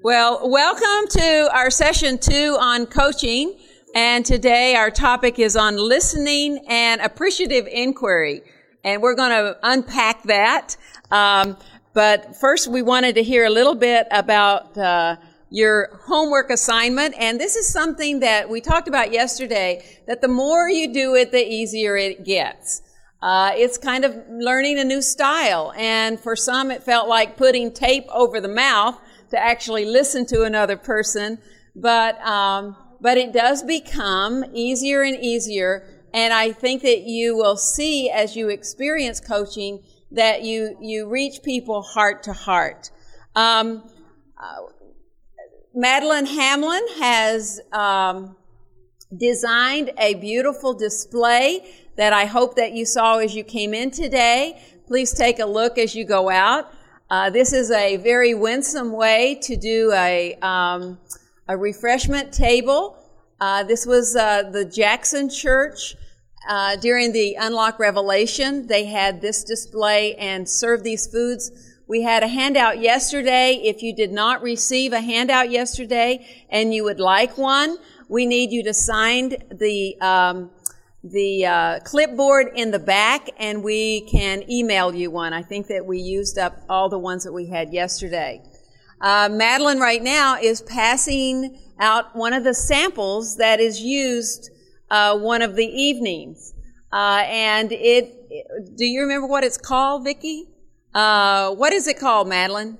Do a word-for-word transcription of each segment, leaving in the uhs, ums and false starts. Well, welcome to our session two on coaching, and today our topic is on listening and appreciative inquiry, and we're going to unpack that, um, but first we wanted to hear a little bit about uh, your homework assignment, and this is something that we talked about yesterday, that the more you do it, the easier it gets. Uh, it's kind of learning a new style, and for some it felt like putting tape over the mouth to actually listen to another person, but um, but it does become easier and easier, and I think that you will see as you experience coaching that you, you reach people heart to heart. Um, uh, Madeline Hamlin has um, designed a beautiful display that I hope that you saw as you came in today. Please take a look as you go out. Uh, this is a very winsome way to do a um, a refreshment table. Uh, this was uh, the Jackson Church uh, during the Unlock Revelation. They had this display and served these foods. We had a handout yesterday. If you did not receive a handout yesterday and you would like one, we need you to sign the um, the uh, clipboard in the back, and we can email you one. I think that we used up all the ones that we had yesterday. Uh, Madeline right now is passing out one of the samples that is used uh, one of the evenings. Uh, and it, do you remember what it's called, Vicki? Uh, what is it called, Madeline?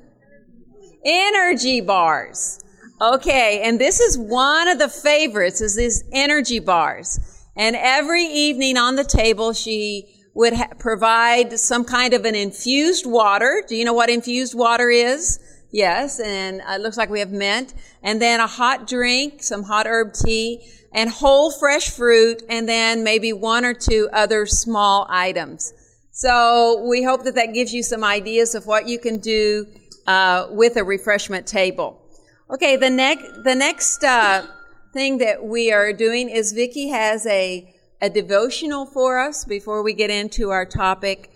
Energy bars. Okay, and this is one of the favorites, is these energy bars. And every evening on the table, she would ha- provide some kind of an infused water. Do you know what infused water is? Yes, and it looks like we have mint. And then a hot drink, some hot herb tea, and whole fresh fruit, and then maybe one or two other small items. So we hope that that gives you some ideas of what you can do uh, with a refreshment table. Okay, the, ne- the next... Uh, thing that we are doing is Vicki has a, a devotional for us before we get into our topic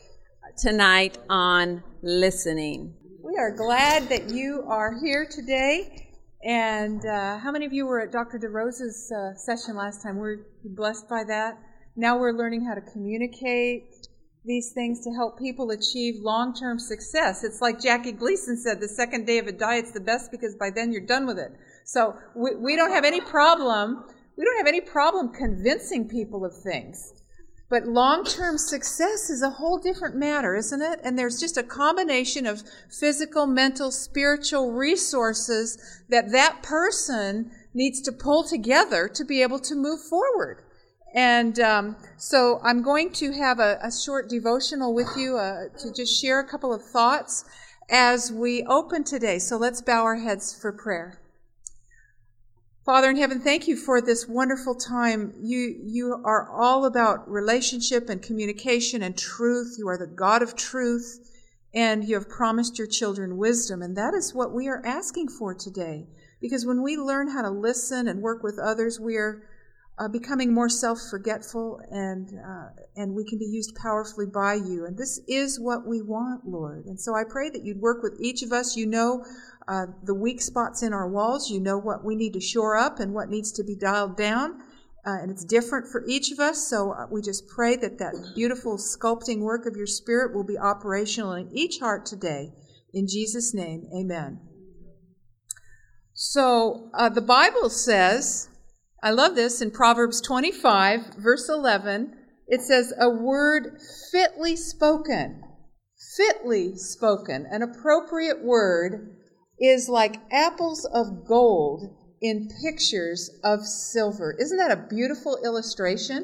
tonight on listening. We are glad that you are here today. And uh, how many of you were at Doctor DeRosa's uh, session last time? We're blessed by that. Now we're learning how to communicate these things to help people achieve long-term success. It's like Jackie Gleason said, the second day of a diet's the best because by then you're done with it. So we, we don't have any problem, we don't have any problem convincing people of things. But long-term success is a whole different matter, isn't it? And there's just a combination of physical, mental, spiritual resources that that person needs to pull together to be able to move forward. And um, so I'm going to have a, a short devotional with you uh, to just share a couple of thoughts as we open today. So let's bow our heads for prayer. Father in heaven, thank you for this wonderful time. You you are all about relationship and communication and truth. You are the God of truth, and you have promised your children wisdom, and that is what we are asking for today. Because when we learn how to listen and work with others, we are uh, becoming more self-forgetful, and uh, and we can be used powerfully by you. And this is what we want, Lord. And so I pray that you'd work with each of us. You know Uh, the weak spots in our walls. You know what we need to shore up and what needs to be dialed down. Uh, and it's different for each of us, so we just pray that that beautiful sculpting work of your Spirit will be operational in each heart today. In Jesus' name, amen. So uh, the Bible says, I love this, in Proverbs twenty-five, verse eleven, it says, a word fitly spoken, fitly spoken, an appropriate word is like apples of gold in pictures of silver. Isn't that a beautiful illustration?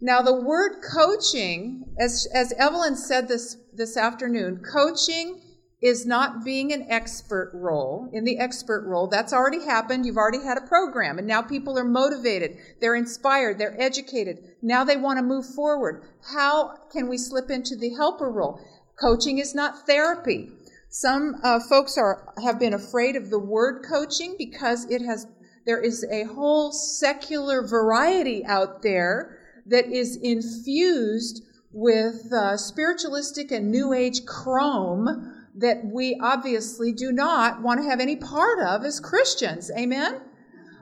Now, the word coaching, as as Evelyn said this, this afternoon, coaching is not being an expert role. In the expert role, that's already happened. You've already had a program, and now people are motivated. They're inspired. They're educated. Now they want to move forward. How can we slip into the helper role? Coaching is not therapy. Some uh, folks are have been afraid of the word coaching because it has there is a whole secular variety out there that is infused with uh, spiritualistic and New Age chrome that we obviously do not want to have any part of as Christians. Amen?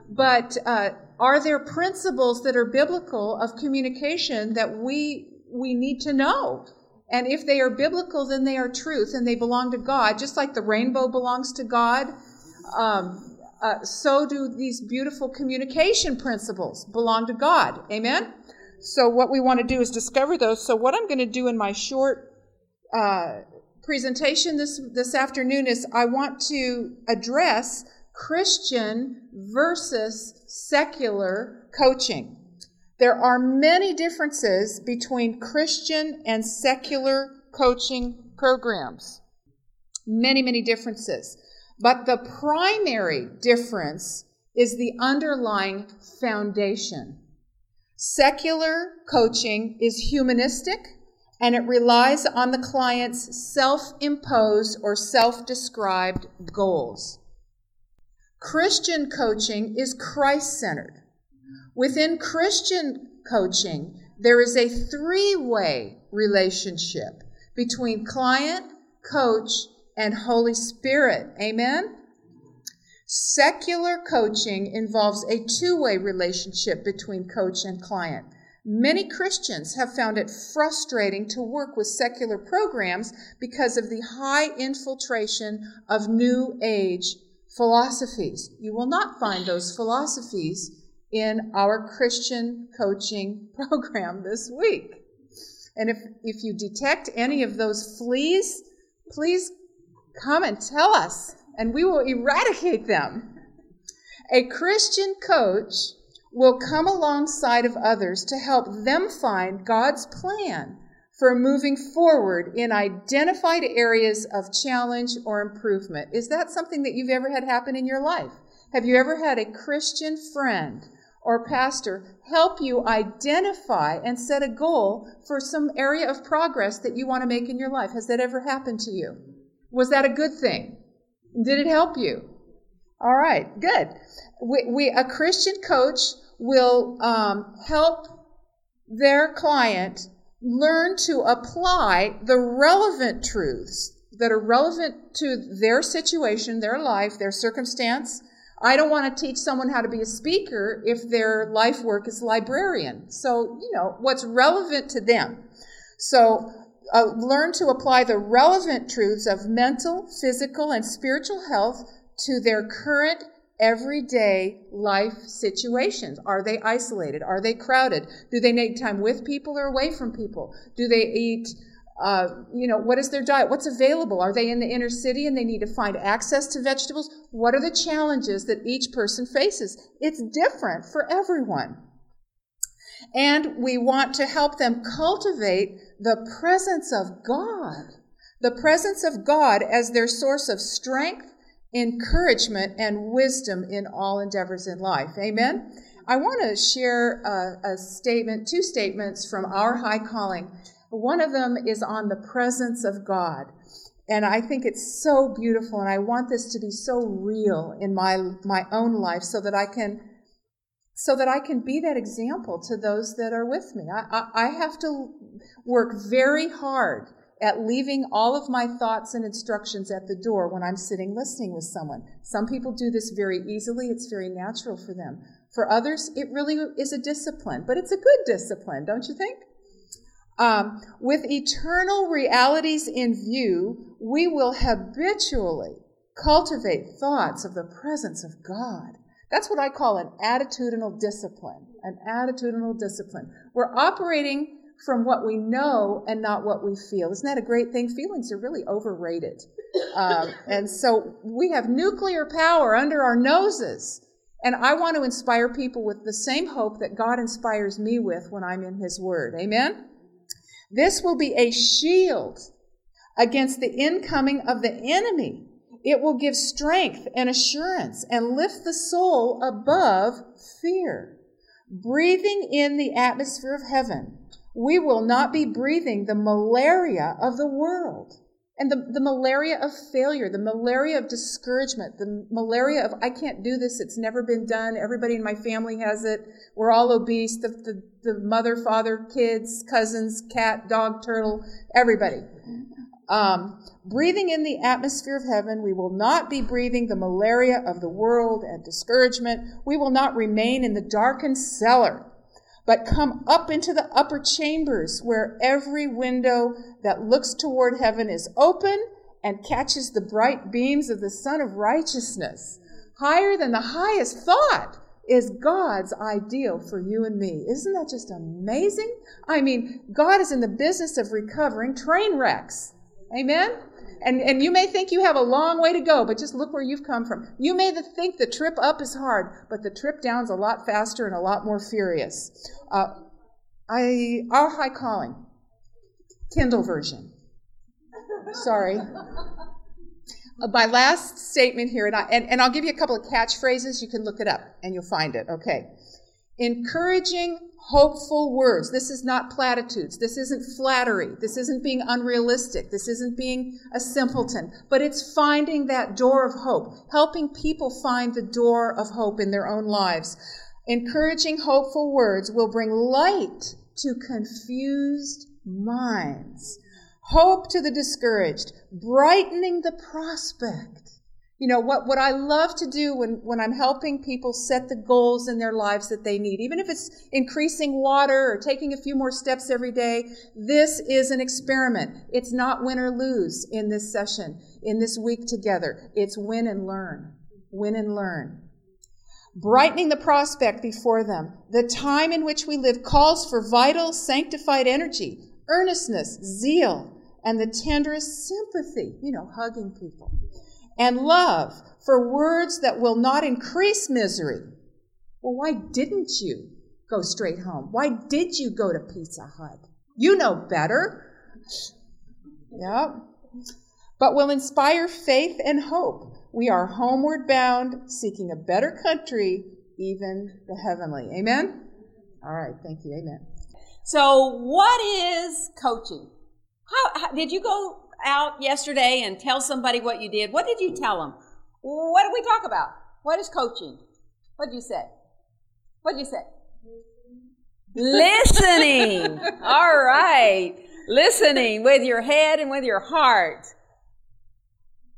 But uh, are there principles that are biblical of communication that we we need to know? And if they are biblical, then they are truth and they belong to God. Just like the rainbow belongs to God, um, uh, so do these beautiful communication principles belong to God. Amen? So what we want to do is discover those. So what I'm going to do in my short uh, presentation this, this afternoon is I want to address Christian versus secular coaching. There are many differences between Christian and secular coaching programs. Many, many differences. But the primary difference is the underlying foundation. Secular coaching is humanistic, and it relies on the client's self-imposed or self-described goals. Christian coaching is Christ-centered. Within Christian coaching, there is a three-way relationship between client, coach, and Holy Spirit. Amen? Secular coaching involves a two-way relationship between coach and client. Many Christians have found it frustrating to work with secular programs because of the high infiltration of New Age philosophies. You will not find those philosophies in our Christian coaching program this week. And if, if you detect any of those fleas, please come and tell us, and we will eradicate them. A Christian coach will come alongside of others to help them find God's plan for moving forward in identified areas of challenge or improvement. Is that something that you've ever had happen in your life? Have you ever had a Christian friend or pastor help you identify and set a goal for some area of progress that you want to make in your life? Has that ever happened to you? Was that a good thing? Did it help you? All right, good. We, we a Christian coach will um, help their client learn to apply the relevant truths that are relevant to their situation, their life, their circumstance. I don't want to teach someone how to be a speaker if their life work is librarian. So, you know, what's relevant to them. So, uh, learn to apply the relevant truths of mental, physical, and spiritual health to their current everyday life situations. Are they isolated? Are they crowded? Do they need time with people or away from people? Do they eat... Uh, you know, what is their diet? What's available? Are they in the inner city and they need to find access to vegetables? What are the challenges that each person faces? It's different for everyone. And we want to help them cultivate the presence of God, the presence of God as their source of strength, encouragement, and wisdom in all endeavors in life. Amen? I want to share a, a statement, two statements from Our High Calling. One of them is on the presence of God, and I think it's so beautiful, and I want this to be so real in my my own life so that I can so that I can be that example to those that are with me. I, I, I have to work very hard at leaving all of my thoughts and instructions at the door when I'm sitting listening with someone. Some people do this very easily. It's very natural for them. For others, it really is a discipline, but it's a good discipline, don't you think? Um, with eternal realities in view, we will habitually cultivate thoughts of the presence of God. That's what I call an attitudinal discipline, an attitudinal discipline. We're operating from what we know and not what we feel. Isn't that a great thing? Feelings are really overrated. Um, and so we have nuclear power under our noses. And I want to inspire people with the same hope that God inspires me with when I'm in His Word. Amen? This will be a shield against the incoming of the enemy. It will give strength and assurance and lift the soul above fear. Breathing in the atmosphere of heaven, we will not be breathing the malaria of the world and the, the malaria of failure, the malaria of discouragement, the malaria of, I can't do this, it's never been done, everybody in my family has it, we're all obese, the, the, the mother, father, kids, cousins, cat, dog, turtle, everybody. Um, breathing in the atmosphere of heaven, we will not be breathing the malaria of the world and discouragement. We will not remain in the darkened cellar, but come up into the upper chambers where every window that looks toward heaven is open and catches the bright beams of the sun of righteousness. Higher than the highest thought is God's ideal for you and me. Isn't that just amazing? I mean, God is in the business of recovering train wrecks. Amen? And and you may think you have a long way to go, but just look where you've come from. You may think the trip up is hard, but the trip down's a lot faster and a lot more furious. Uh, I Our High Calling, Kindle version. Sorry. My last statement here, and, I, and, and I'll give you a couple of catchphrases. You can look it up, and you'll find it. Okay. Encouraging hopeful words. This is not platitudes. This isn't flattery. This isn't being unrealistic. This isn't being a simpleton. But it's finding that door of hope, helping people find the door of hope in their own lives. Encouraging hopeful words will bring light to confused minds. Hope to the discouraged, brightening the prospect. You know, what, what I love to do when, when I'm helping people set the goals in their lives that they need, even if it's increasing water or taking a few more steps every day, this is an experiment. It's not win or lose in this session, in this week together. It's win and learn, win and learn. Brightening the prospect before them. The time in which we live calls for vital, sanctified energy, earnestness, zeal, and the tenderest sympathy, you know, hugging people, and love for words that will not increase misery. Well, why didn't you go straight home? Why did you go to Pizza Hut? You know better. Yeah. But will inspire faith and hope. We are homeward bound, seeking a better country, even the heavenly. Amen? All right. Thank you. Amen. So what is coaching? How, how did you go out yesterday and tell somebody what you did? What did you tell them? What did we talk about? What is coaching? What did you say? What did you say? Listening. All right. Listening with your head and with your heart.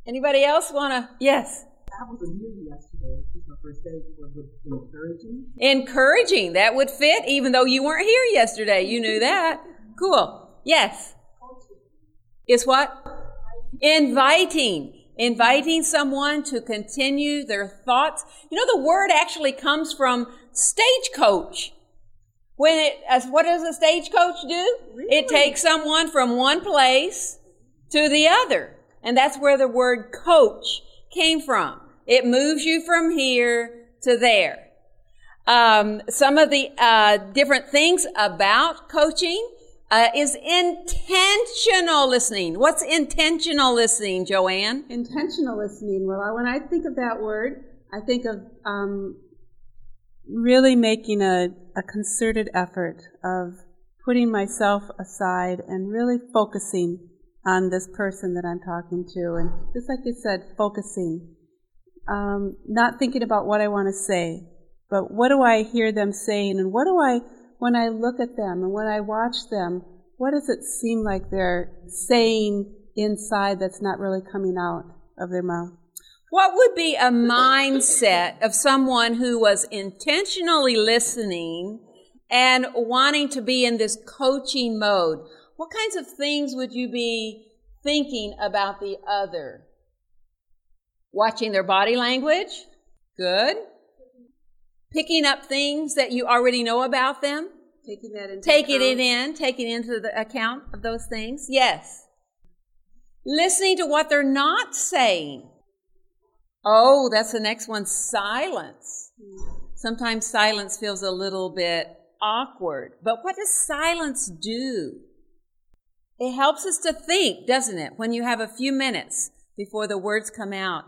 Anybody else want to? Yes. I was a newbie yesterday. This is my first day. Was it encouraging? Encouraging. That would fit, even though you weren't here yesterday. You knew that. Cool. Yes. Is what? Inviting. Inviting someone to continue their thoughts. You know, the word actually comes from stagecoach. When it, as what does a stagecoach do? Really? It takes someone from one place to the other. And that's where the word coach came from. It moves you from here to there. Um, some of the uh, different things about coaching Uh, is intentional listening. What's intentional listening, Joanne? Intentional listening. Well, when I think of that word, I think of um, really making a, a concerted effort of putting myself aside and really focusing on this person that I'm talking to. And just like you said, focusing. Um, not thinking about what I want to say, but what do I hear them saying, and what do I... when I look at them and when I watch them, what does it seem like they're saying inside that's not really coming out of their mouth? What would be a mindset of someone who was intentionally listening and wanting to be in this coaching mode? What kinds of things would you be thinking about the other? Watching their body language? Good. Picking up things that you already know about them. Taking that into taking account. it in, taking into the account of those things. Yes. Listening to what they're not saying. Oh, that's the next one, silence. Sometimes silence feels a little bit awkward. But what does silence do? It helps us to think, doesn't it, when you have a few minutes before the words come out.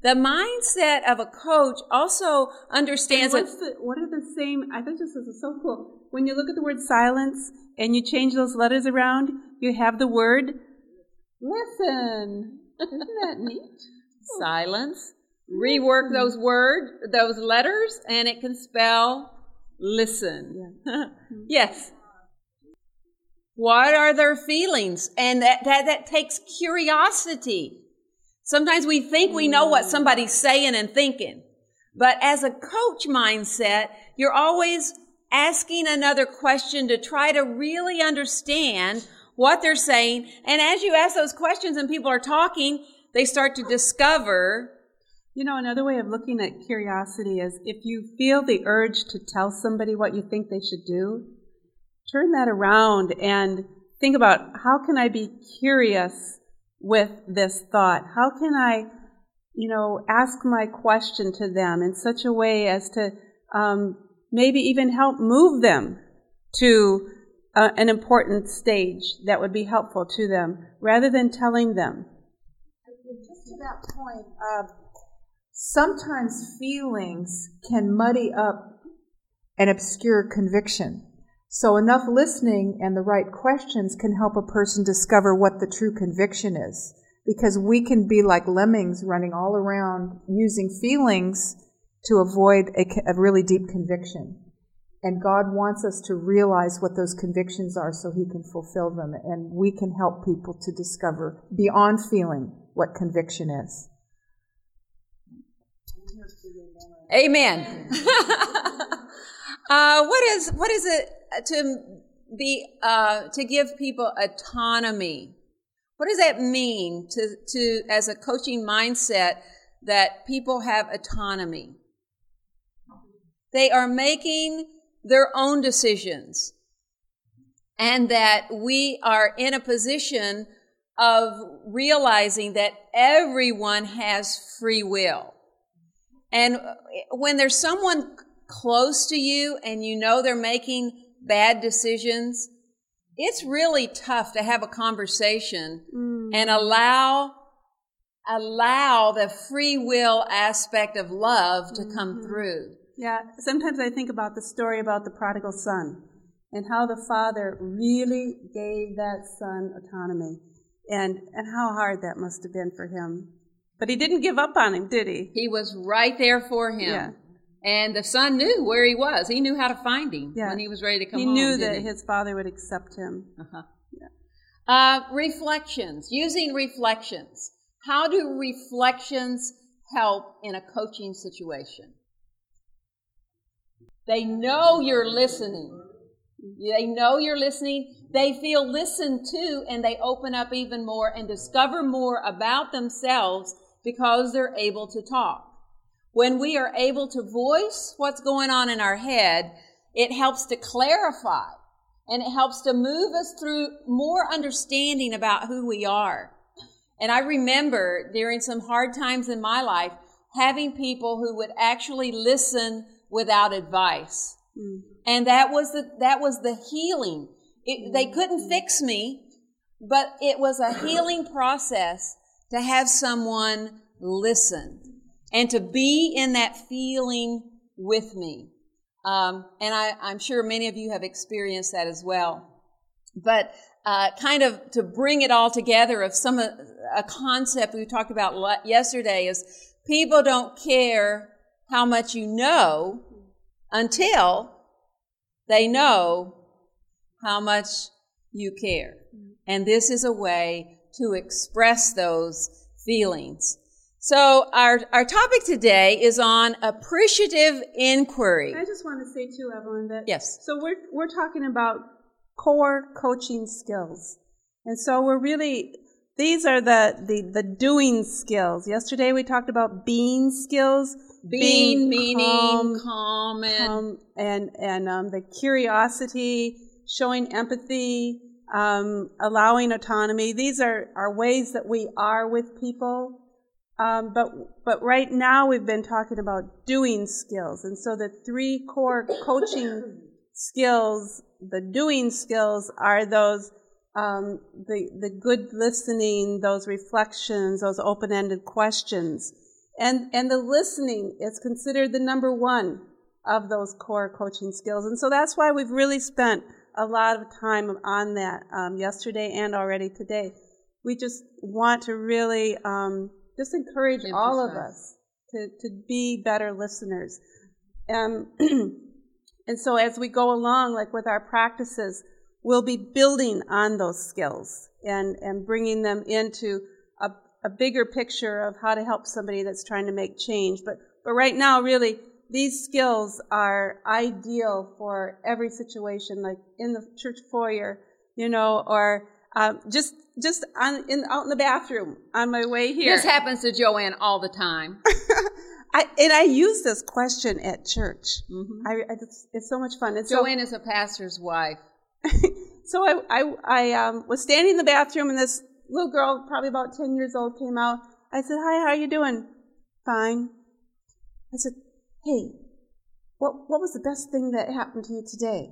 The mindset of a coach also understands that. What are the same? I think this is so cool. When you look at the word silence and you change those letters around, you have the word listen. Isn't that neat? Silence. Rework those words, those letters, and it can spell listen. Yeah. Yes. What are their feelings? And that, that, that takes curiosity. Sometimes we think we know what somebody's saying and thinking. But as a coach mindset, you're always asking another question to try to really understand what they're saying. And as you ask those questions and people are talking, they start to discover. You know, another way of looking at curiosity is if you feel the urge to tell somebody what you think they should do, turn that around and think about, how can I be curious with this thought? How can I, you know, ask my question to them in such a way as to um, maybe even help move them to uh, an important stage that would be helpful to them, rather than telling them. Just to that point, uh, sometimes feelings can muddy up and obscure conviction. So enough listening and the right questions can help a person discover what the true conviction is. Because we can be like lemmings running all around using feelings to avoid a, a really deep conviction. And God wants us to realize what those convictions are so He can fulfill them. And we can help people to discover beyond feeling what conviction is. Amen. uh, what is what is it to be uh, to give people autonomy? What does that mean to to as a coaching mindset that people have autonomy? They are making their own decisions, and that we are in a position of realizing that everyone has free will. And when there's someone close to you and you know they're making bad decisions, it's really tough to have a conversation mm. and allow allow the free will aspect of love to mm-hmm. come through. Yeah, sometimes I think about the story about the prodigal son and how the father really gave that son autonomy, and, and how hard that must have been for him. But he didn't give up on him, did he? He was right there for him. Yeah. And the son knew where he was. He knew how to find him yeah. when he was ready to come he home. He knew that he? his father would accept him. Uh-huh. Yeah. Uh, reflections, using reflections. How do reflections help in a coaching situation? They know you're listening. They know you're listening. They feel listened to, and they open up even more and discover more about themselves because they're able to talk. When we are able to voice what's going on in our head, it helps to clarify, and it helps to move us through more understanding about who we are. And I remember during some hard times in my life, having people who would actually listen without advice. Mm. And that was the, that was the healing. It, they couldn't fix me, but it was a healing process to have someone listen and to be in that feeling with me. Um, and I, I'm sure many of you have experienced that as well. But uh, kind of to bring it all together, of some uh, a concept we talked about yesterday is, people don't care how much you know until they know how much you care. And this is a way to express those feelings. So our, our topic today is on appreciative inquiry. I just want to say too, Evelyn, that yes. So we're we're talking about core coaching skills. And so we're really, these are the, the, the doing skills. Yesterday we talked about being skills. Being, being meaning, calm, calm and, calm, and, and um, the curiosity, showing empathy, um, allowing autonomy. These are, are ways that we are with people. Um, but but right now we've been talking about doing skills. And so the three core coaching skills, the doing skills, are those, um, the, the good listening, those reflections, those open-ended questions. And and the listening is considered the number one of those core coaching skills. And so that's why we've really spent a lot of time on that um, yesterday and already today. We just want to really... Um, Just encourage one hundred percent all of us to, to be better listeners. Um, and so as we go along, like with our practices, we'll be building on those skills and, and bringing them into a, a bigger picture of how to help somebody that's trying to make change. But, but right now, really, these skills are ideal for every situation, like in the church foyer, you know, or um, just just on in out in the bathroom on my way here. This happens to Joanne all the time. I, and I use this question at church. Mm-hmm. I, I just, it's so much fun. It's Joanne so, is a pastor's wife. So I, I, I um, was standing in the bathroom, and this little girl, probably about ten years old, came out. I said, "Hi, how are you doing?" "Fine." I said, "Hey, what what was the best thing that happened to you today?"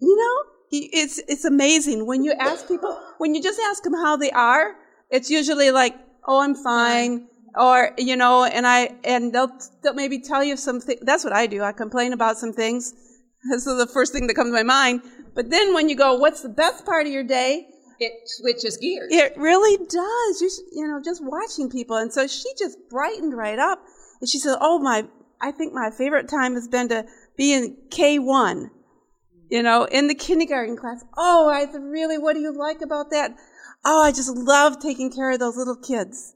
You know, it's it's amazing when you ask people, when you just ask them how they are. It's usually like, "Oh, I'm fine." Or, you know, and I, and they'll, they'll maybe tell you something. That's what I do. I complain about some things. This is the first thing that comes to my mind. But then when you go, what's the best part of your day? It switches gears. It really does. You, you know, just watching people. And so she just brightened right up. And she said, oh my, I think my favorite time has been to be in K one, you know, in the kindergarten class. Oh, I said, really, what do you like about that? Oh, I just love taking care of those little kids.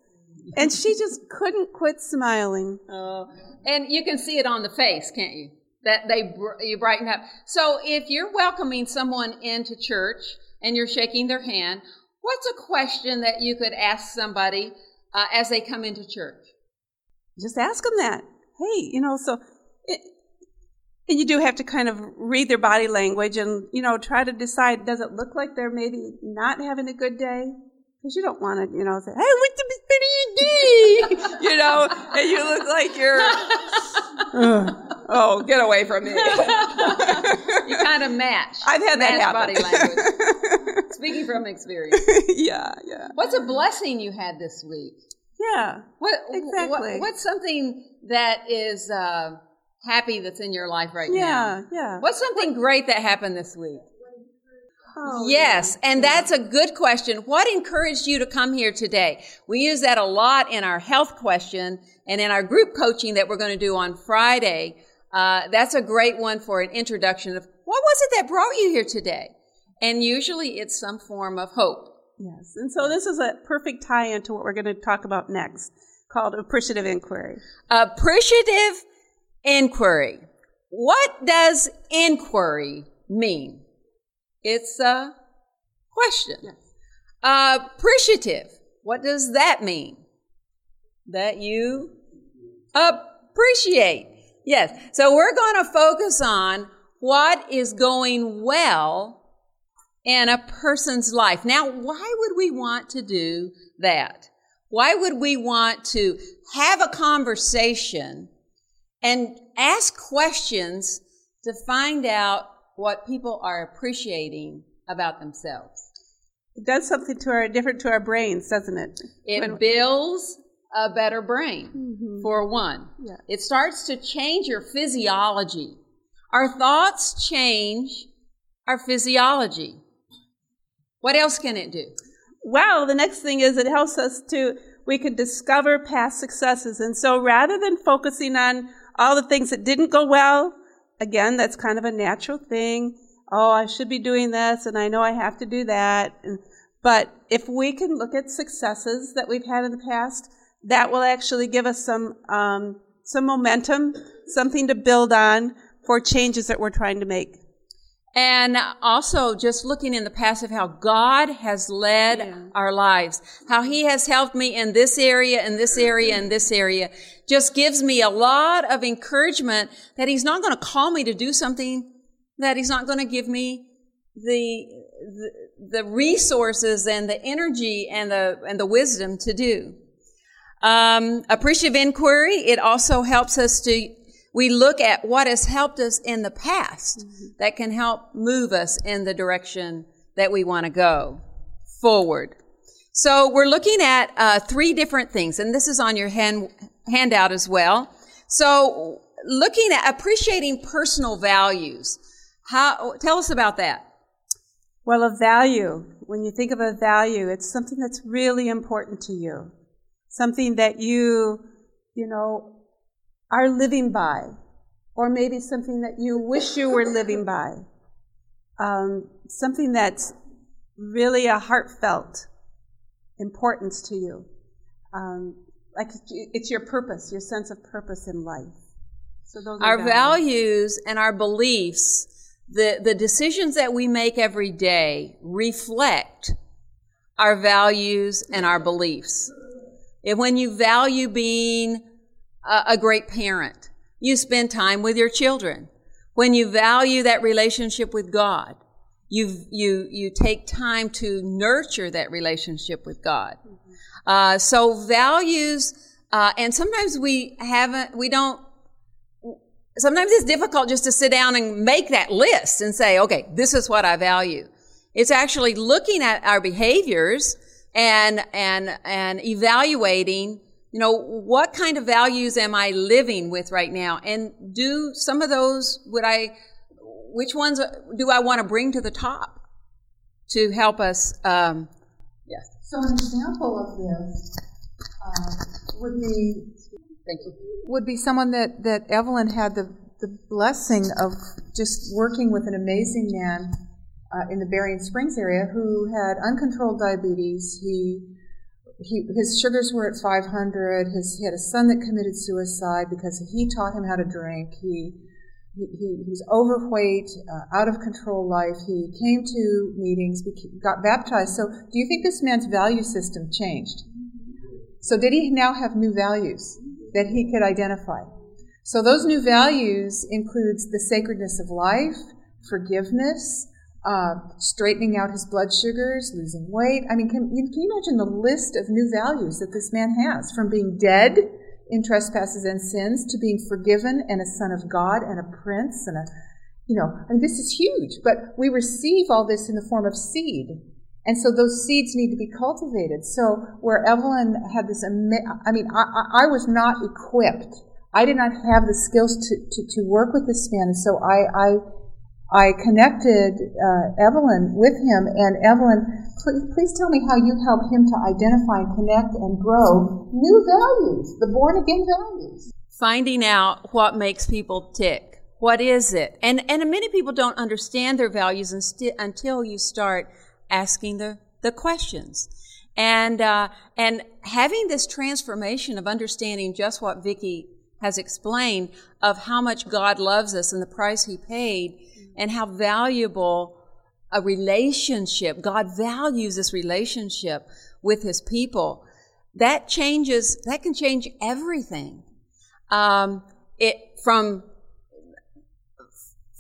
And she just couldn't quit smiling. Oh, and you can see it on the face, can't you? That they you brighten up. So if you're welcoming someone into church and you're shaking their hand, what's a question that you could ask somebody uh, as they come into church? Just ask them that. Hey, you know, so it, and you do have to kind of read their body language and, you know, try to decide, does it look like they're maybe not having a good day? Because you don't want to, you know, say, hey, what the you know, and you look like you're, oh, get away from me. You kind of match. I've had match that happen. Body language. Speaking from experience. Yeah, yeah. What's a blessing you had this week? Yeah, what, exactly. What, what's something that is uh, happy that's in your life right yeah, now? Yeah, yeah. What's something what, great that happened this week? Oh, yes, yeah. And that's a good question. What encouraged you to come here today? We use that a lot in our health question and in our group coaching that we're going to do on Friday. Uh, that's a great one for an introduction of what was it that brought you here today? And usually it's some form of hope. Yes, and so this is a perfect tie-in to what we're going to talk about next, called appreciative inquiry. Appreciative inquiry. What does inquiry mean? It's a question. Yes. Uh, appreciative. What does that mean? That you appreciate. Yes. So we're going to focus on what is going well in a person's life. Now, why would we want to do that? Why would we want to have a conversation and ask questions to find out what people are appreciating about themselves? It does something to our different to our brains, doesn't it? It when, builds a better brain, mm-hmm. for one. Yeah. It starts to change your physiology. Our thoughts change our physiology. What else can it do? Well, the next thing is it helps us to, we can discover past successes. And so rather than focusing on all the things that didn't go well, again, that's kind of a natural thing. Oh, I should be doing this, and I know I have to do that. But if we can look at successes that we've had in the past, that will actually give us some um, some momentum, something to build on for changes that we're trying to make. And also just looking in the past of how God has led yeah. our lives, how he has helped me in this area, in this area, in this area, just gives me a lot of encouragement that he's not going to call me to do something, that he's not going to give me the, the, the resources and the energy and the, and the wisdom to do. Um, appreciative inquiry, it also helps us to We look at what has helped us in the past mm-hmm. that can help move us in the direction that we want to go forward. So we're looking at uh, three different things, and this is on your hand, handout as well. So looking at appreciating personal values. How? Tell us about that. Well, a value, when you think of a value, it's something that's really important to you, something that you, you know, are living by, or maybe something that you wish you were living by. um, something that's really a heartfelt importance to you. Um, like it's your purpose, your sense of purpose in life. So those are our values and our beliefs, the, the decisions that we make every day reflect our values and our beliefs. And when you value being a, a great parent, you spend time with your children. When you value that relationship with God, you you you take time to nurture that relationship with God. Mm-hmm. Uh, so values, uh, and sometimes we haven't, we don't. Sometimes it's difficult just to sit down and make that list and say, okay, this is what I value. It's actually looking at our behaviors and, and, and evaluating, you know, what kind of values am I living with right now? And do some of those, would I, which ones do I want to bring to the top to help us? Um, yes. So an example of this uh, would be, Thank you. Would be someone that, that Evelyn had the, the blessing of just working with an amazing man uh, in the Berrien Springs area who had uncontrolled diabetes. He, he his sugars were at five hundred. His, he had a son that committed suicide because he taught him how to drink. He he, he was overweight, uh, out of control life. He came to meetings, got baptized. So do you think this man's value system changed? So did he now have new values that he could identify? So those new values includes the sacredness of life, forgiveness, uh, straightening out his blood sugars, losing weight. I mean, can, can you imagine the list of new values that this man has? From being dead in trespasses and sins to being forgiven and a son of God and a prince and a, you know, I mean, this is huge. But we receive all this in the form of seed. And so those seeds need to be cultivated. So where Evelyn had this, ama- I mean, I, I was not equipped. I did not have the skills to, to, to work with this man. And so I I, I connected uh, Evelyn with him. And Evelyn, please, please tell me how you help him to identify and connect and grow new values, the born-again values. Finding out what makes people tick. What is it? And, and many people don't understand their values insti- until you start asking the, the questions. And uh, and having this transformation of understanding just what Vicki has explained of how much God loves us and the price he paid and how valuable a relationship, God values this relationship with his people. That changes, that can change everything. Um, it from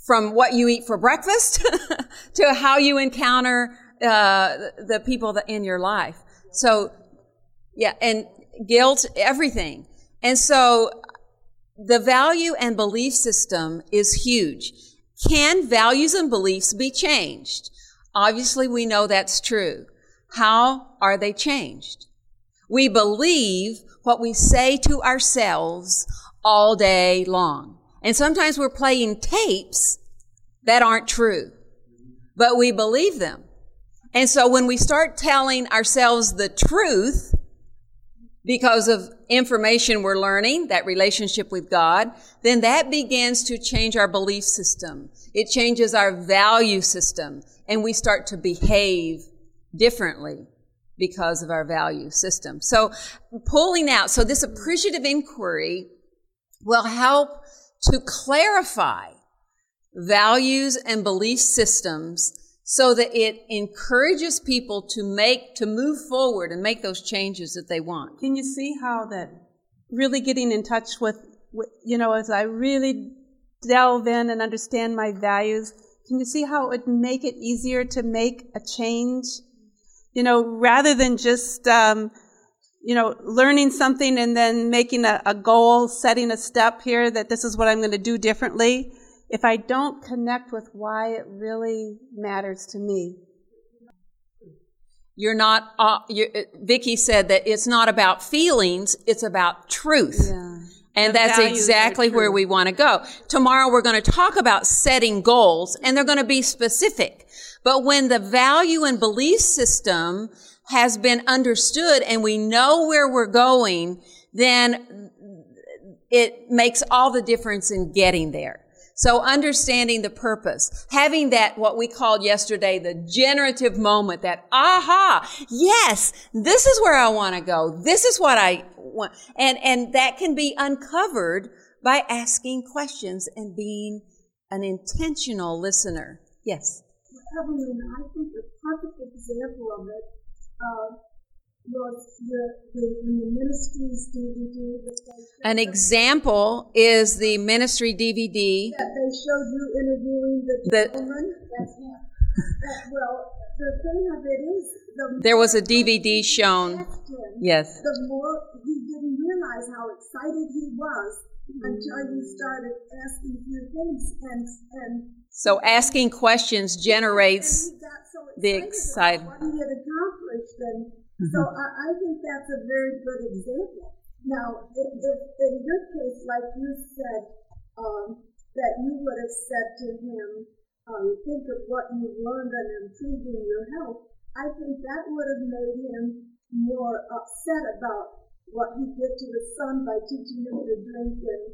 from what you eat for breakfast to how you encounter Uh, the people that in your life. So, yeah, and guilt, everything. And so the value and belief system is huge. Can values and beliefs be changed? Obviously, we know that's true. How are they changed? We believe what we say to ourselves all day long. And sometimes we're playing tapes that aren't true, but we believe them. And so when we start telling ourselves the truth because of information we're learning, that relationship with God, then that begins to change our belief system. It changes our value system, and we start to behave differently because of our value system. So pulling out, so this appreciative inquiry will help to clarify values and belief systems so that it encourages people to make, to move forward and make those changes that they want. Can you see how that really getting in touch with, with, you know, as I really delve in and understand my values, can you see how it would make it easier to make a change? You know, rather than just, um, you know, learning something and then making a, a goal, setting a step here that this is what I'm going to do differently. If I don't connect with why it really matters to me. You're not, uh, you're, uh, Vicki said that it's not about feelings, it's about truth. Yeah. And the that's exactly where we want to go. Tomorrow we're going to talk about setting goals, and they're going to be specific. But when the value and belief system has been understood and we know where we're going, then it makes all the difference in getting there. So understanding the purpose, having that, what we called yesterday, the generative moment, that aha, yes, this is where I want to go. This is what I want. And, and that can be uncovered by asking questions and being an intentional listener. Yes. Evelyn, I think a perfect example of it uh, was the, the, the ministry's D V D. An example is the ministry D V D. That they showed you interviewing the, the gentleman. That's him. That, well, the thing of it is... The there was a D V D shown. Him, yes. The more he didn't realize how excited he was until you started asking few things and... and So asking questions generates so the excitement. Mm-hmm. So I, I think that's a very good example. Now, if, if, in your case, like you said, um, that you would have said to him, um, think of what you learned on improving your health, I think that would have made him more upset about what he did to his son by teaching him to drink and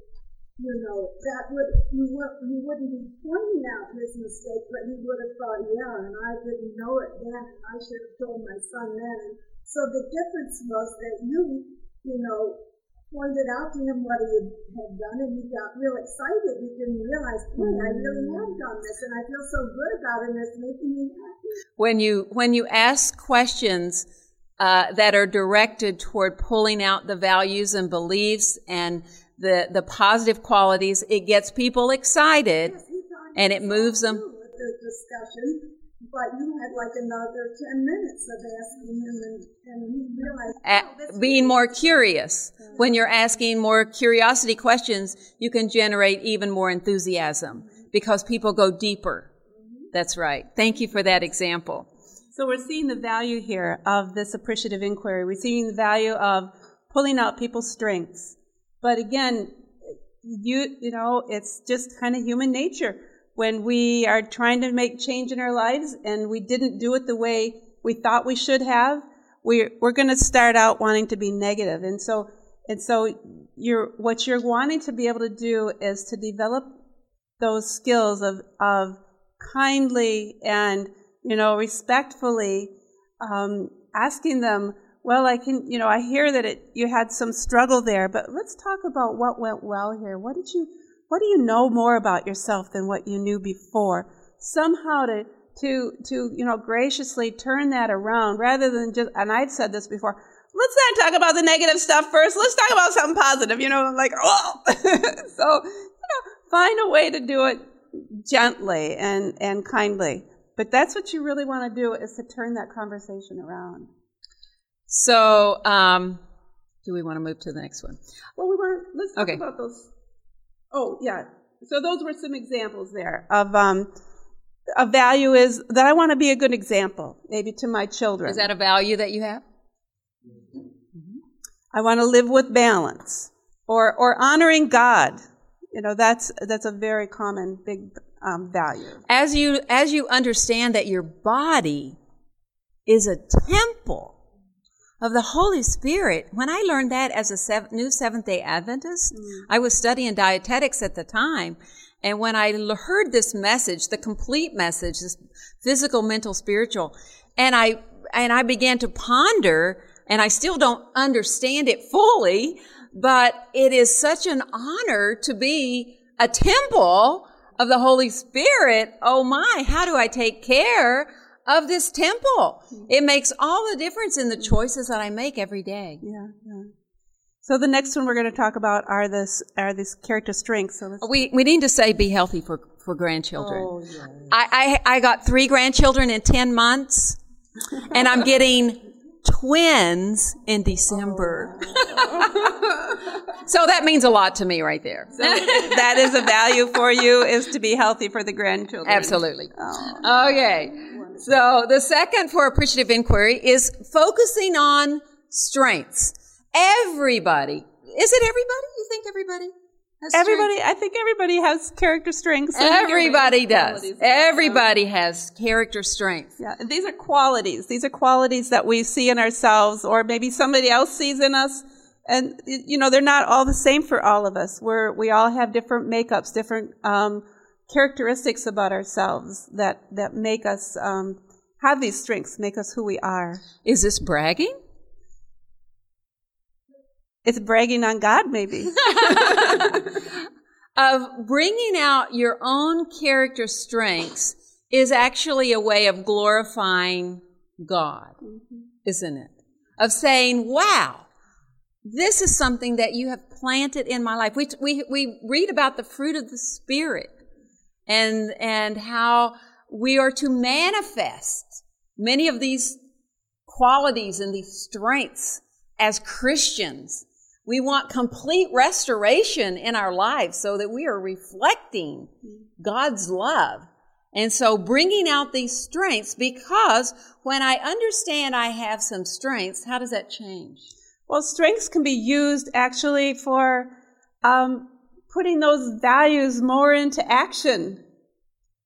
You know, that would, you, would, you wouldn't be pointing out his mistake, but you would have thought, yeah, and I didn't know it then, I should have told my son then. And so the difference was that you, you know, pointed out to him what he had done, and he got real excited. He didn't realize, boy, I really have done this, and I feel so good about it, and it's making me happy. When you, when you ask questions uh, that are directed toward pulling out the values and beliefs and The, the positive qualities, it gets people excited, yes, and it moves them. With the discussion, but you had like another ten minutes of asking him, and, and he realized, oh, that's being more curious. Mm-hmm. When you're asking more curiosity questions, you can generate even more enthusiasm, mm-hmm. because people go deeper. Mm-hmm. That's right. Thank you for that example. So we're seeing the value here of this appreciative inquiry. We're seeing the value of pulling out people's strengths. But again, you you know, it's just kind of human nature. When we are trying to make change in our lives and we didn't do it the way we thought we should have, we're we're going to start out wanting to be negative. And so and so you're what you're wanting to be able to do is to develop those skills of of kindly and, you know, respectfully um, asking them, well, I can, you know, I hear that it, you had some struggle there, but let's talk about what went well here. What did you, what do you know more about yourself than what you knew before? Somehow to, to, to, you know, graciously turn that around rather than just, and I've said this before, let's not talk about the negative stuff first. Let's talk about something positive, you know, I'm like, oh, so, you know, find a way to do it gently and, and kindly. But that's what you really want to do, is to turn that conversation around. So, um, do we want to move to the next one? Well, we want to, let's talk okay. about those. Oh, yeah. So those were some examples there of um, a value is that I want to be a good example, maybe to my children. Is that a value that you have? Mm-hmm. I want to live with balance, or or honoring God. You know, that's that's a very common big um, value. As you as you understand that your body is a temple of the Holy Spirit. When I learned that as a sev- new Seventh-day Adventist, mm. I was studying dietetics at the time, and when I l- heard this message, the complete message, this physical, mental, spiritual, and I and I began to ponder, and I still don't understand it fully, but it is such an honor to be a temple of the Holy Spirit. Oh my, how do I take care of this temple? It makes all the difference in the choices that I make every day. Yeah, yeah. So the next one we're going to talk about are this are these character strengths. So let's we we need to say be healthy for, for grandchildren. Oh, yeah. I, I I got three grandchildren in ten months, and I'm getting twins in December. Oh. So that means a lot to me right there. So that is a value for you, is to be healthy for the grandchildren. Absolutely. Oh. Okay. So the second for appreciative inquiry is focusing on strengths. Everybody. Is it everybody? You think everybody has everybody, strengths? I think everybody has character strengths. Everybody, everybody does. Everybody has character strengths. Yeah. And these are qualities. These are qualities that we see in ourselves, or maybe somebody else sees in us. And, you know, they're not all the same for all of us. We're, we all have different makeups, different um characteristics about ourselves that, that make us um, have these strengths, make us who we are. Is this bragging? It's bragging on God, maybe. Of bringing out your own character strengths is actually a way of glorifying God, mm-hmm. isn't it? Of saying, wow, this is something that you have planted in my life. We we we read about the fruit of the Spirit and and how we are to manifest many of these qualities and these strengths as Christians. We want complete restoration in our lives so that we are reflecting God's love. And so bringing out these strengths, because when I understand I have some strengths, how does that change? Well, strengths can be used actually for um, putting those values more into action.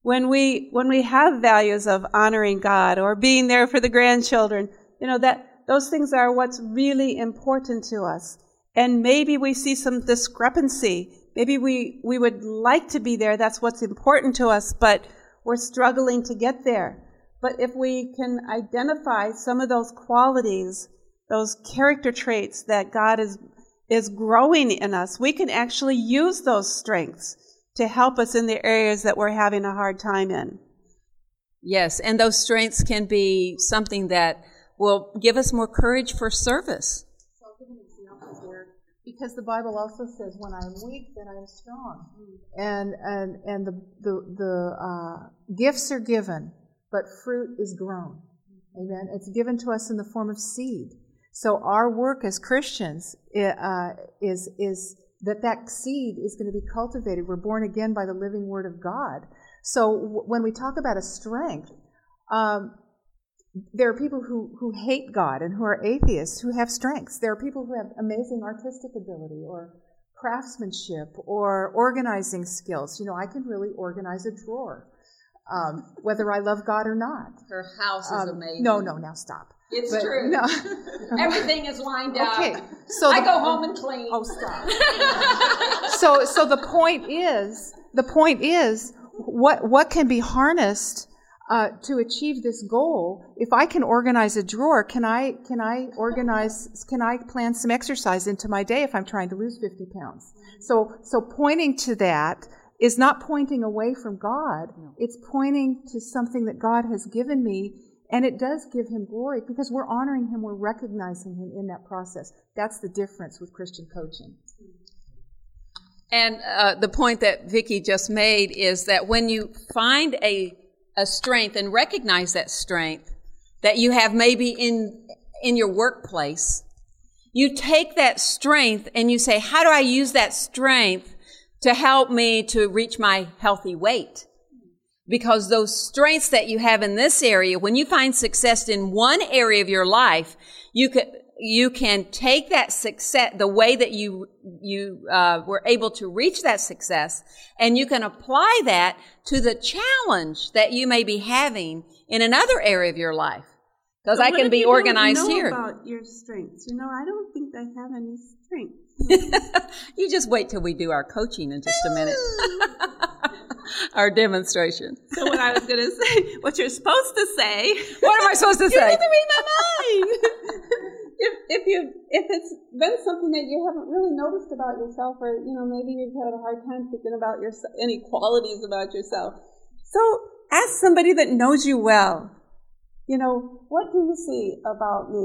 When we when we have values of honoring God or being there for the grandchildren, you know, that those things are what's really important to us. And maybe we see some discrepancy. Maybe we, we would like to be there. That's what's important to us, but we're struggling to get there. But if we can identify some of those qualities, those character traits that God is is growing in us, we can actually use those strengths to help us in the areas that we're having a hard time in. Yes, and those strengths can be something that will give us more courage for service. Because the Bible also says, when I'm weak, then I'm strong. And and, and the the, the uh, gifts are given, but fruit is grown. Amen? It's given to us in the form of seed. So our work as Christians uh, is is that that seed is going to be cultivated. We're born again by the living Word of God. So w- when we talk about a strength, um, there are people who, who hate God and who are atheists who have strengths. There are people who have amazing artistic ability or craftsmanship or organizing skills. You know, I can really organize a drawer, um, whether I love God or not. Her house is um, amazing. No, no, now stop. It's but, true. No. Everything is lined up. Okay, so I the, go home and clean. Oh, stop. so, so the point is, the point is, what what can be harnessed Uh, to achieve this goal? If I can organize a drawer, can I can I organize? Can I plan some exercise into my day if I'm trying to lose fifty pounds? So so pointing to that is not pointing away from God. No. It's pointing to something that God has given me, and it does give Him glory because we're honoring Him, we're recognizing Him in that process. That's the difference with Christian coaching. And uh, the point that Vicki just made is that when you find a A strength and recognize that strength that you have maybe in in your workplace, you take that strength and you say, how do I use that strength to help me to reach my healthy weight? Because those strengths that you have in this area, when you find success in one area of your life, you can you can take that success, the way that you you uh, were able to reach that success, and you can apply that to the challenge that you may be having in another area of your life. Because I can be organized here. What about your strengths? You know, I don't think I have any strengths. You just wait till we do our coaching in just a minute. Our demonstration. So what I was going to say, what you're supposed to say. What am I supposed to say? You need to read my mind. If if you if it's been something that you haven't really noticed about yourself, or you know maybe you've had a hard time thinking about your any qualities about yourself, so ask somebody that knows you well. You know, what do you see about me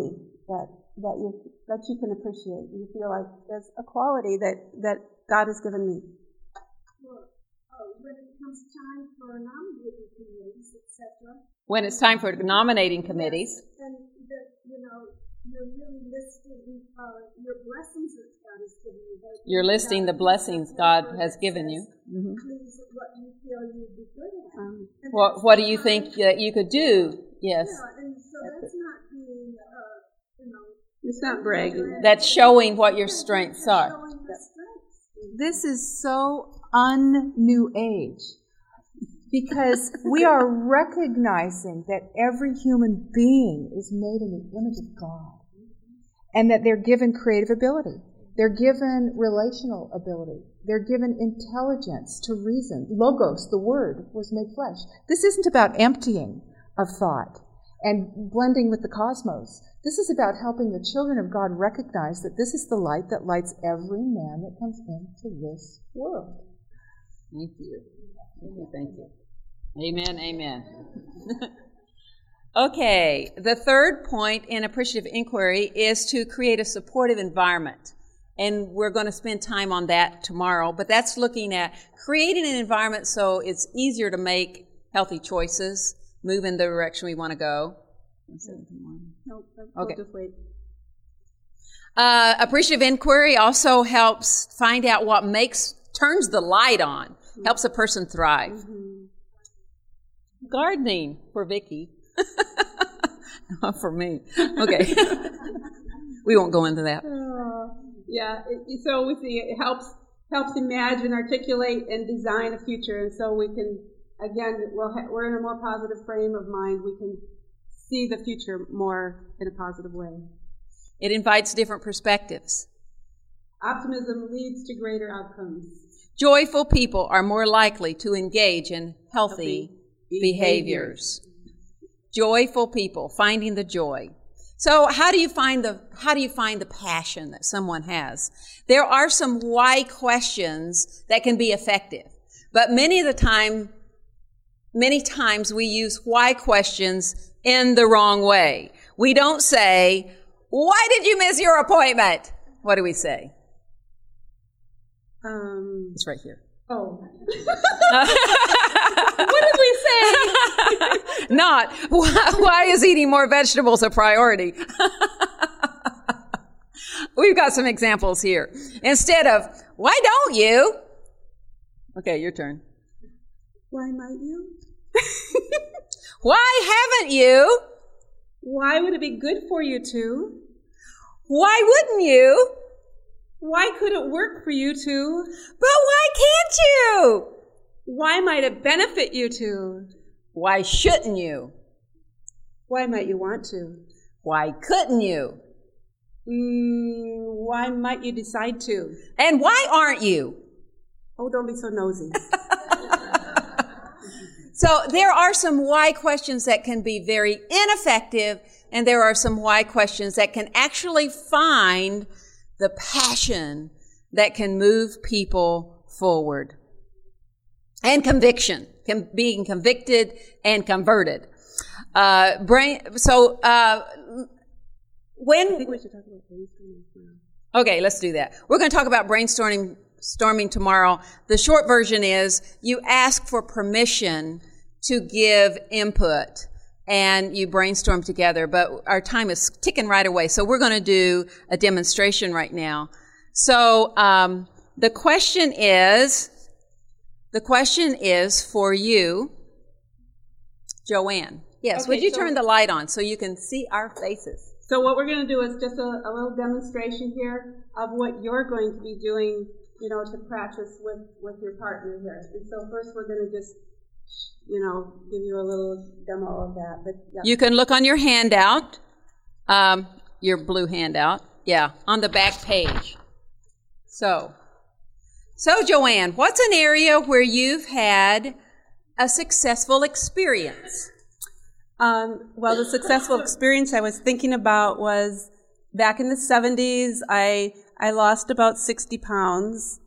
that that you that you can appreciate? You feel like there's a quality that that God has given me. Well, oh, when it comes time for nominating committees, et cetera. When it's time for nominating committees. Yes, and the, you know. You're really listing uh, your blessings that God has given you. You're listing the blessings God has given you. Mm-hmm. What you feel you'd be good at. Um, well, what do you think that you could do? Yes. Yeah, and so that's, that's not being, uh, you know, it's not bragging. That's showing what your strengths are. Showing the strengths. This is so un-New Age. Because we are recognizing that every human being is made in the image of God and that they're given creative ability. They're given relational ability. They're given intelligence to reason. Logos, the word, was made flesh. This isn't about emptying of thought and blending with the cosmos. This is about helping the children of God recognize that this is the light that lights every man that comes into this world. Thank you. Thank you, thank you. Amen, amen. Okay, the third point in appreciative inquiry is to create a supportive environment. And we're going to spend time on that tomorrow. But that's looking at creating an environment so it's easier to make healthy choices, move in the direction we want to go. Nope, I'll okay. just wait. Uh, appreciative inquiry also helps find out what makes, turns the light on, mm-hmm. helps a person thrive. Mm-hmm. Gardening for Vicki. Not for me. Okay. We won't go into that. Uh, yeah, it, so we see it helps helps imagine, articulate, and design a future. And so we can, again, we'll ha- we're in a more positive frame of mind. We can see the future more in a positive way. It invites different perspectives. Optimism leads to greater outcomes. Joyful people are more likely to engage in healthy, healthy behaviors. behaviors. Joyful people, finding the joy. So how do you find the how do you find the passion that someone has? There are some why questions that can be effective, but many of the time, many times we use why questions in the wrong way. We don't say, "Why did you miss your appointment?" What do we say? Um, it's right here. Oh. What did we say? Not, why, why is eating more vegetables a priority? We've got some examples here. Instead of, why don't you? Okay, your turn. Why might you? Why haven't you? Why would it be good for you to? Why wouldn't you? Why could it work for you to? But why can't you? Why might it benefit you to? Why shouldn't you? Why might you want to? Why couldn't you? Mm, why might you decide to? And why aren't you? Oh, don't be so nosy. So there are some why questions that can be very ineffective, and there are some why questions that can actually find the passion that can move people forward. And conviction, com- being convicted and converted. Uh, brain, so uh, when... I think we should talk about brainstorming tomorrow. Okay, let's do that. We're going to talk about brainstorming storming tomorrow. The short version is you ask for permission to give input, and you brainstorm together. But our time is ticking right away, so we're going to do a demonstration right now. So um, the question is... The question is for you, Joanne. Yes, okay, would you so turn the light on so you can see our faces? So what we're going to do is just a, a little demonstration here of what you're going to be doing, you know, to practice with, with your partner here. And so first we're going to just, you know, give you a little demo of that. But yeah. You can look on your handout, um, your blue handout, yeah, on the back page. So... So, Joanne, what's an area where you've had a successful experience? Um, well, the successful experience I was thinking about was back in the seventies, I I lost about sixty pounds.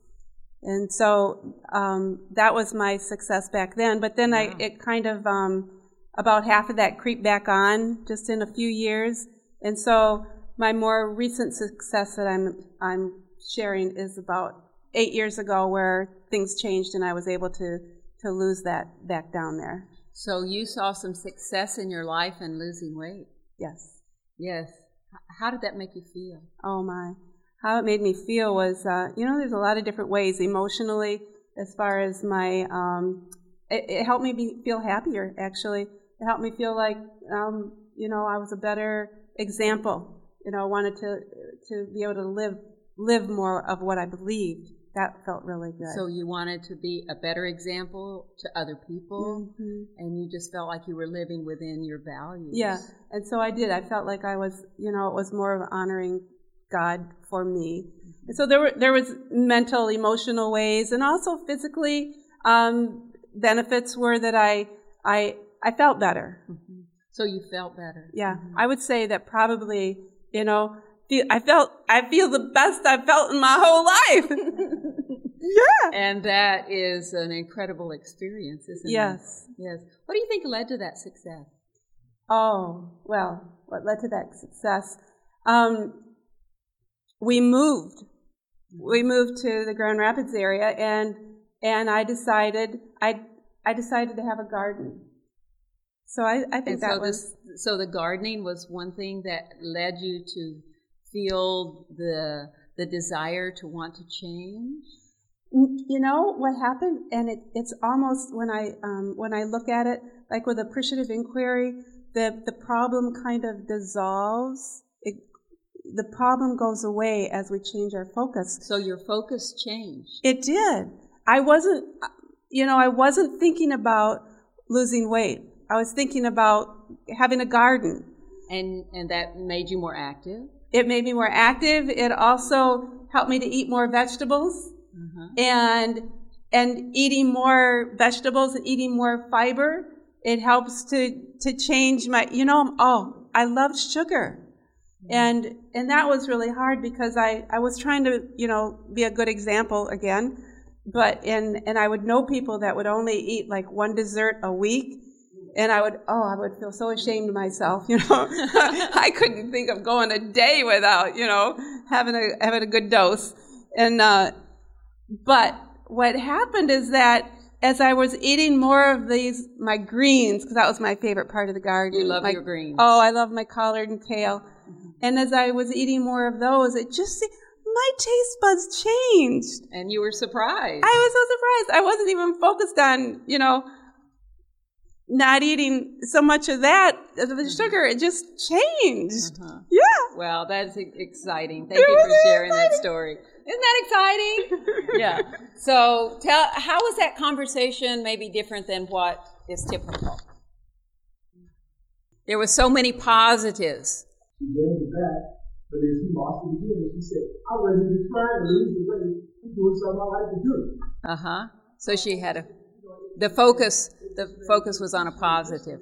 And so um, that was my success back then. But then wow. I it kind of, um, about half of that creeped back on just in a few years. And so my more recent success that I'm I'm sharing is about eight years ago where things changed and I was able to, to lose that back down there. So you saw some success in your life and losing weight. Yes. Yes. How did that make you feel? Oh, my. How it made me feel was, uh, you know, there's a lot of different ways emotionally as far as my, um, it, it helped me be, feel happier, actually. It helped me feel like, um, you know, I was a better example. You know, I wanted to, to be able to live live more of what I believed. That felt really good. So you wanted to be a better example to other people, mm-hmm. and you just felt like you were living within your values. Yeah, and so I did. I felt like I was, you know, it was more of honoring God for me. So there were there was mental, emotional ways, and also physically um, benefits were that I I I felt better. Mm-hmm. So you felt better. Yeah, mm-hmm. I would say that probably you know I felt I feel the best I felt in my whole life. Yeah, and that is an incredible experience, isn't yes. it? Yes, yes. What do you think led to that success? Oh well, what led to that success? Um, we moved. We moved to the Grand Rapids area, and and I decided I I decided to have a garden. So I, I think and that so was this, so the gardening was one thing that led you to feel the the desire to want to change. You know what happened, and it, it's almost when I um, when I look at it, like with appreciative inquiry, the, the problem kind of dissolves. It, the problem goes away as we change our focus. So your focus changed. It did. I wasn't, you know, I wasn't thinking about losing weight. I was thinking about having a garden, and and that made you more active. It made me more active. It also helped me to eat more vegetables. Uh-huh. And and eating more vegetables and eating more fiber, it helps to, to change my, you know, oh, I love sugar. Mm-hmm. And and that was really hard because I, I was trying to, you know, be a good example again. But and, and I would know people that would only eat like one dessert a week. And I would, oh, I would feel so ashamed of myself, you know. I couldn't think of going a day without, you know, having a having a good dose. And, uh But what happened is that as I was eating more of these, my greens, because that was my favorite part of the garden. You love my, your greens. Oh, I love my collard and kale. Mm-hmm. And as I was eating more of those, it just, my taste buds changed. And you were surprised. I was so surprised. I wasn't even focused on, you know, not eating so much of that, the mm-hmm. sugar. It just changed. Uh-huh. Yeah. Well, that's exciting. Thank it you for sharing exciting. that story. Isn't that exciting? Yeah. So tell, how was that conversation maybe different than what is typical? There were so many positives. She gained it back, but then she lost it again. And she said, I wasn't even trying to lose the weight. I'm doing something I like to do. Uh-huh. So she had a, the focus, the focus was on a positive.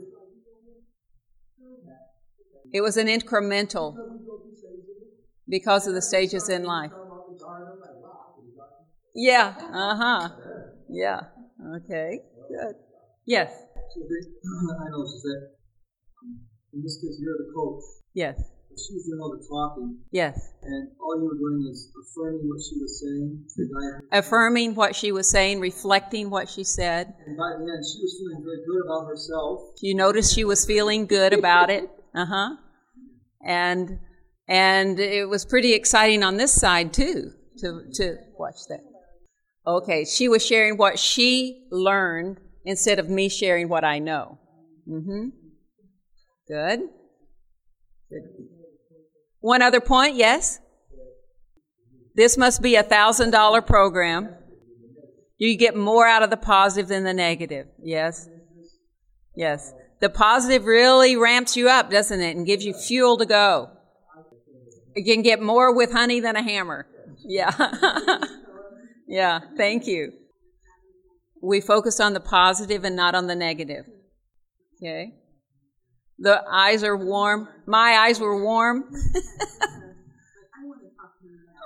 It was an incremental because of the stages in life. Yeah, uh-huh. Yeah, okay, good. Yes? So they, I know she said, in this case, you're the coach. Yes. She was doing all the talking. Yes. And all you were doing is affirming what she was saying. So affirming what she was saying, reflecting what she said. And by the end, she was feeling very good about herself. You noticed she was feeling good about it. Uh-huh. And and it was pretty exciting on this side, too, to to watch that. Okay, she was sharing what she learned instead of me sharing what I know. Mm-hmm. Good. Good. One other point, yes? This must be a one thousand dollars program. You get more out of the positive than the negative. Yes? Yes. The positive really ramps you up, doesn't it, and gives you fuel to go. You can get more with honey than a hammer. Yeah. Yeah, thank you. We focused on the positive and not on the negative. Okay. The eyes are warm. My eyes were warm.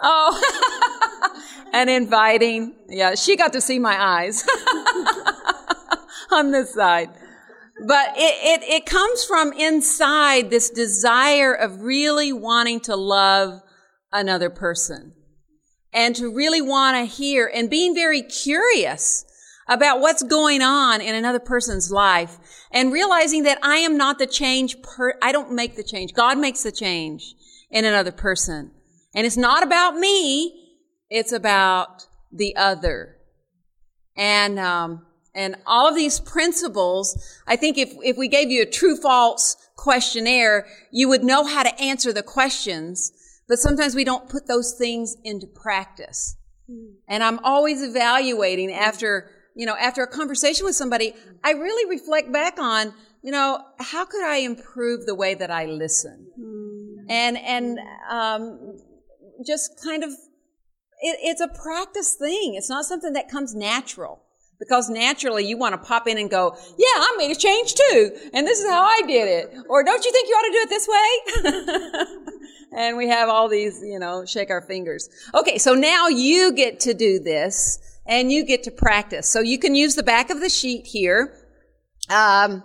Oh. And inviting. Yeah, she got to see my eyes on this side. But it, it, it comes from inside, this desire of really wanting to love another person. And to really want to hear and being very curious about what's going on in another person's life and realizing that I am not the change, per- I don't make the change. God makes the change in another person. And it's not about me, it's about the other. And, um, and all of these principles, I think if, if we gave you a true false questionnaire, you would know how to answer the questions. But sometimes we don't put those things into practice. And I'm always evaluating after, you know, after a conversation with somebody, I really reflect back on, you know, how could I improve the way that I listen? And, and, um, just kind of it, it's a practice thing. It's not something that comes natural, because naturally you want to pop in and go, yeah, I made a change too, and this is how I did it. Or don't you think you ought to do it this way? And we have all these, you know, shake our fingers. Okay, so now you get to do this, and you get to practice. So you can use the back of the sheet here. Um,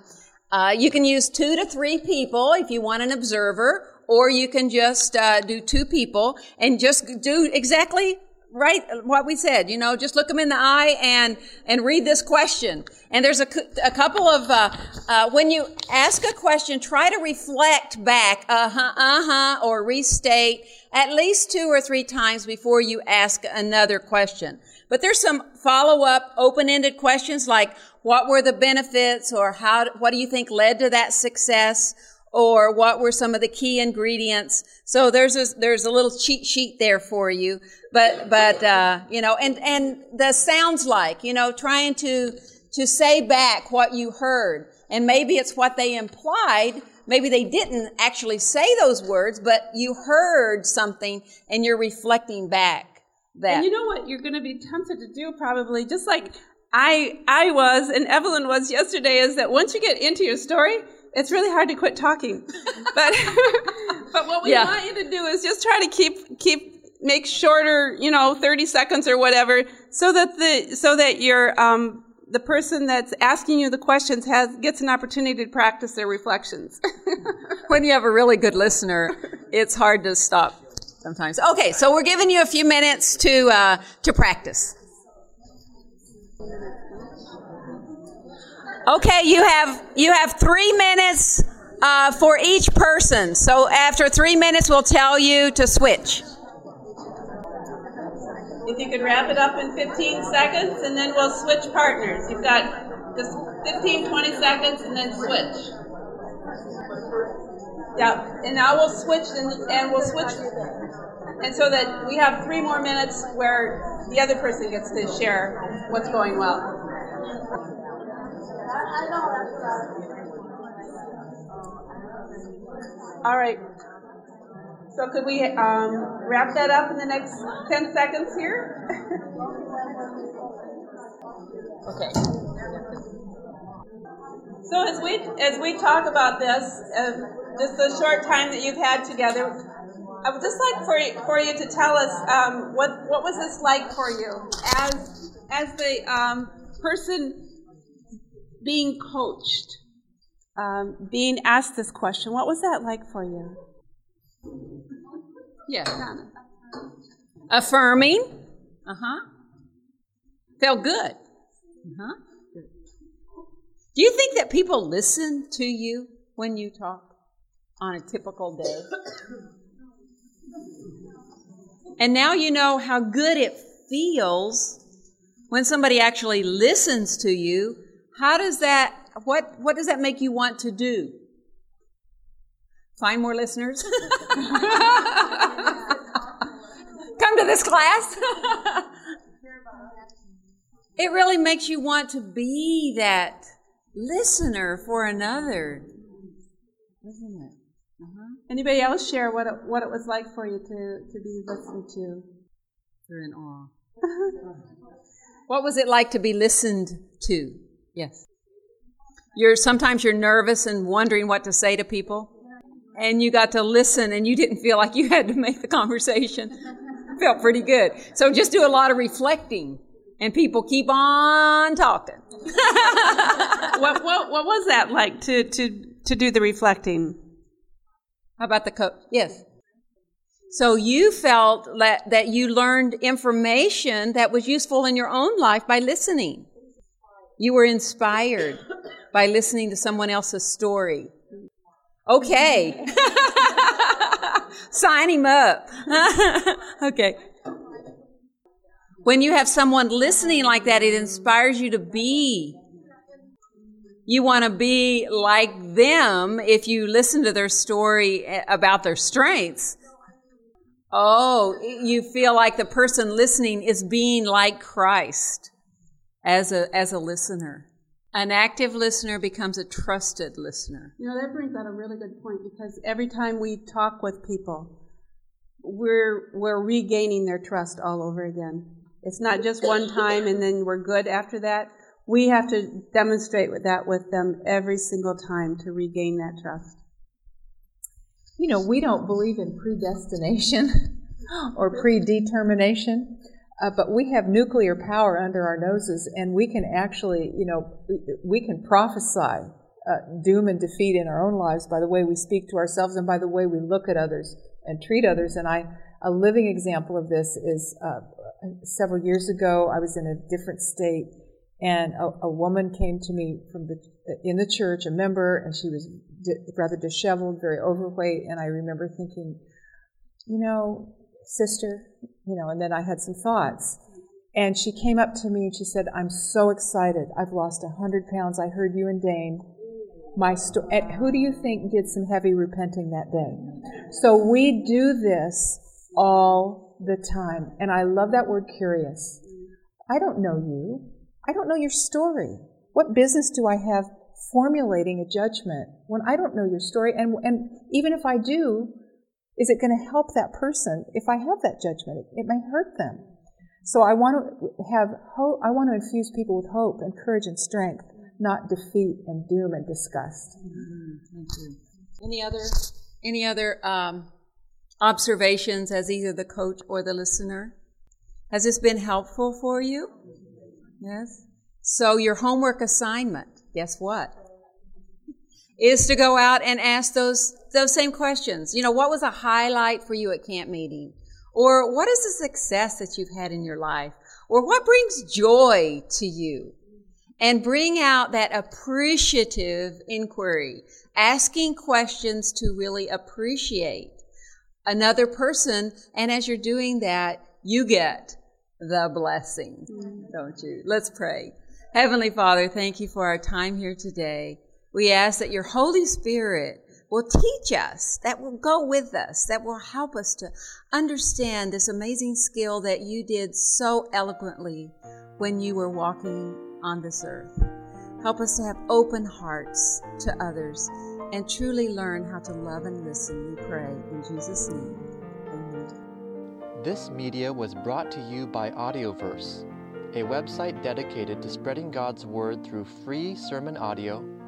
uh, you can use two to three people if you want an observer, or you can just uh, do two people and just do exactly right what we said. You know, just look them in the eye and and read this question. And there's a, a couple of, uh, uh, when you ask a question, try to reflect back, uh-huh, uh-huh, or restate at least two or three times before you ask another question. But there's some follow-up, open-ended questions like, what were the benefits, or how, what do you think led to that success, or what were some of the key ingredients? So there's a, there's a little cheat sheet there for you. But, but, uh, you know, and, and the sounds like, you know, trying to, to say back what you heard. And maybe it's what they implied. Maybe they didn't actually say those words, but you heard something and you're reflecting back that. And you know what you're going to be tempted to do probably, just like I, I was and Evelyn was yesterday, is that once you get into your story, it's really hard to quit talking. But but what we yeah. want you to do is just try to keep keep make shorter, you know, thirty seconds or whatever, so that the so that your um the person that's asking you the questions has gets an opportunity to practice their reflections. When you have a really good listener, it's hard to stop sometimes. Okay, so we're giving you a few minutes to uh to practice. Okay, you have you have three minutes uh, for each person. So after three minutes, we'll tell you to switch. If you could wrap it up in fifteen seconds, and then we'll switch partners. You've got just fifteen, twenty seconds, and then switch. Yeah, and now we'll switch, and, and we'll switch. And so that we have three more minutes where the other person gets to share what's going well. All right. So could we um, wrap that up in the next ten seconds here? Okay. So as we as we talk about this, uh, just the short time that you've had together, I would just like for you, for you to tell us um, what what was this like for you as as the um, person being coached, um, being asked this question. What was that like for you? Yeah. Affirming. Uh-huh. Felt good. Uh-huh. Do you think that people listen to you when you talk on a typical day? And now you know how good it feels when somebody actually listens to you. How does that, what, what does that make you want to do? Find more listeners? Come to this class? It really makes you want to be that listener for another, isn't it? Uh-huh. Anybody else share what it, what it was like for you to, to be listened to? They're in awe. What was it like to be listened to? Yes. You're sometimes you're nervous and wondering what to say to people, and you got to listen, and you didn't feel like you had to make the conversation. Felt pretty good. So just do a lot of reflecting, and people keep on talking. what, what what was that like to to to do the reflecting? How about the coach? Yes. So you felt that that you learned information that was useful in your own life by listening. You were inspired by listening to someone else's story. Okay. Sign him up. Okay. When you have someone listening like that, it inspires you to be. You want to be like them if you listen to their story about their strengths. Oh, you feel like the person listening is being like Christ. As a as a listener, an active listener becomes a trusted listener. You know, that brings out a really good point, because every time we talk with people, we're we're regaining their trust all over again. It's not just one time and then we're good after that. We have to demonstrate with that with them every single time to regain that trust. You know, we don't believe in predestination or predetermination, uh, but we have nuclear power under our noses, and we can actually, you know, we can prophesy uh, doom and defeat in our own lives by the way we speak to ourselves and by the way we look at others and treat others. And I, a living example of this is uh, several years ago, I was in a different state, and a, a woman came to me from the in the church, a member, and she was di- rather disheveled, very overweight, and I remember thinking, you know, sister, you know, and then I had some thoughts. And she came up to me and she said, I'm so excited. I've lost one hundred pounds. I heard you and Dane. My sto- and who do you think did some heavy repenting that day? So we do this all the time. And I love that word, curious. I don't know you. I don't know your story. What business do I have formulating a judgment when I don't know your story? And and even if I do, is it going to help that person if I have that judgment? It, it may hurt them. So I want to have hope. I want to infuse people with hope and courage and strength, not defeat and doom and disgust. Mm-hmm. Thank you. Any other any other um, observations as either the coach or the listener? Has this been helpful for you? Yes. So your homework assignment, guess what, is to go out and ask those those same questions. You know, what was a highlight for you at camp meeting? Or what is a success that you've had in your life? Or what brings joy to you? And bring out that appreciative inquiry, asking questions to really appreciate another person. And as you're doing that, you get the blessing, don't you? Let's pray. Heavenly Father, thank you for our time here today. We ask that your Holy Spirit will teach us, that will go with us, that will help us to understand this amazing skill that you did so eloquently when you were walking on this earth. Help us to have open hearts to others and truly learn how to love and listen, we pray in Jesus' name. This media was brought to you by Audioverse, a website dedicated to spreading God's Word through free sermon audio